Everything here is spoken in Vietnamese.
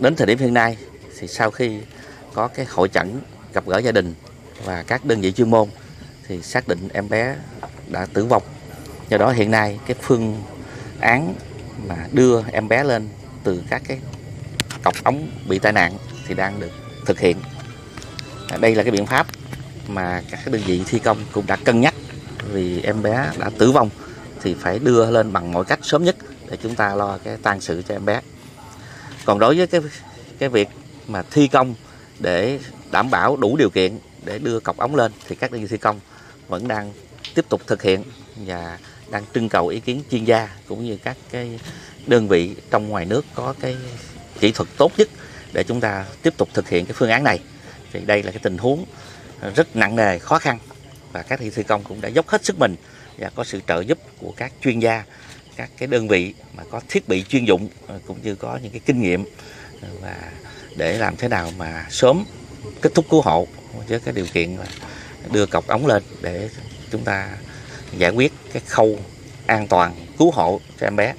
Đến thời điểm hiện nay thì sau khi có cái hội chẩn gặp gỡ gia đình và các đơn vị chuyên môn thì xác định em bé đã tử vong. Do đó hiện nay cái phương án mà đưa em bé lên từ các cái cọc ống bị tai nạn thì đang được thực hiện. Đây là cái biện pháp mà các đơn vị thi công cũng đã cân nhắc, vì em bé đã tử vong thì phải đưa lên bằng mọi cách sớm nhất để chúng ta lo cái tang sự cho em bé. Còn đối với cái việc mà thi công để đảm bảo đủ điều kiện để đưa cọc ống lên thì các đơn vị thi công vẫn đang tiếp tục thực hiện và đang trưng cầu ý kiến chuyên gia cũng như các cái đơn vị trong ngoài nước có cái kỹ thuật tốt nhất để chúng ta tiếp tục thực hiện cái phương án này. Thì đây là cái tình huống rất nặng nề, khó khăn và các đơn vị thi công cũng đã dốc hết sức mình và có sự trợ giúp của các chuyên gia, các cái đơn vị mà có thiết bị chuyên dụng cũng như có những cái kinh nghiệm và để làm thế nào mà sớm kết thúc cứu hộ với cái điều kiện là đưa cọc ống lên để chúng ta giải quyết cái khâu an toàn cứu hộ cho em bé.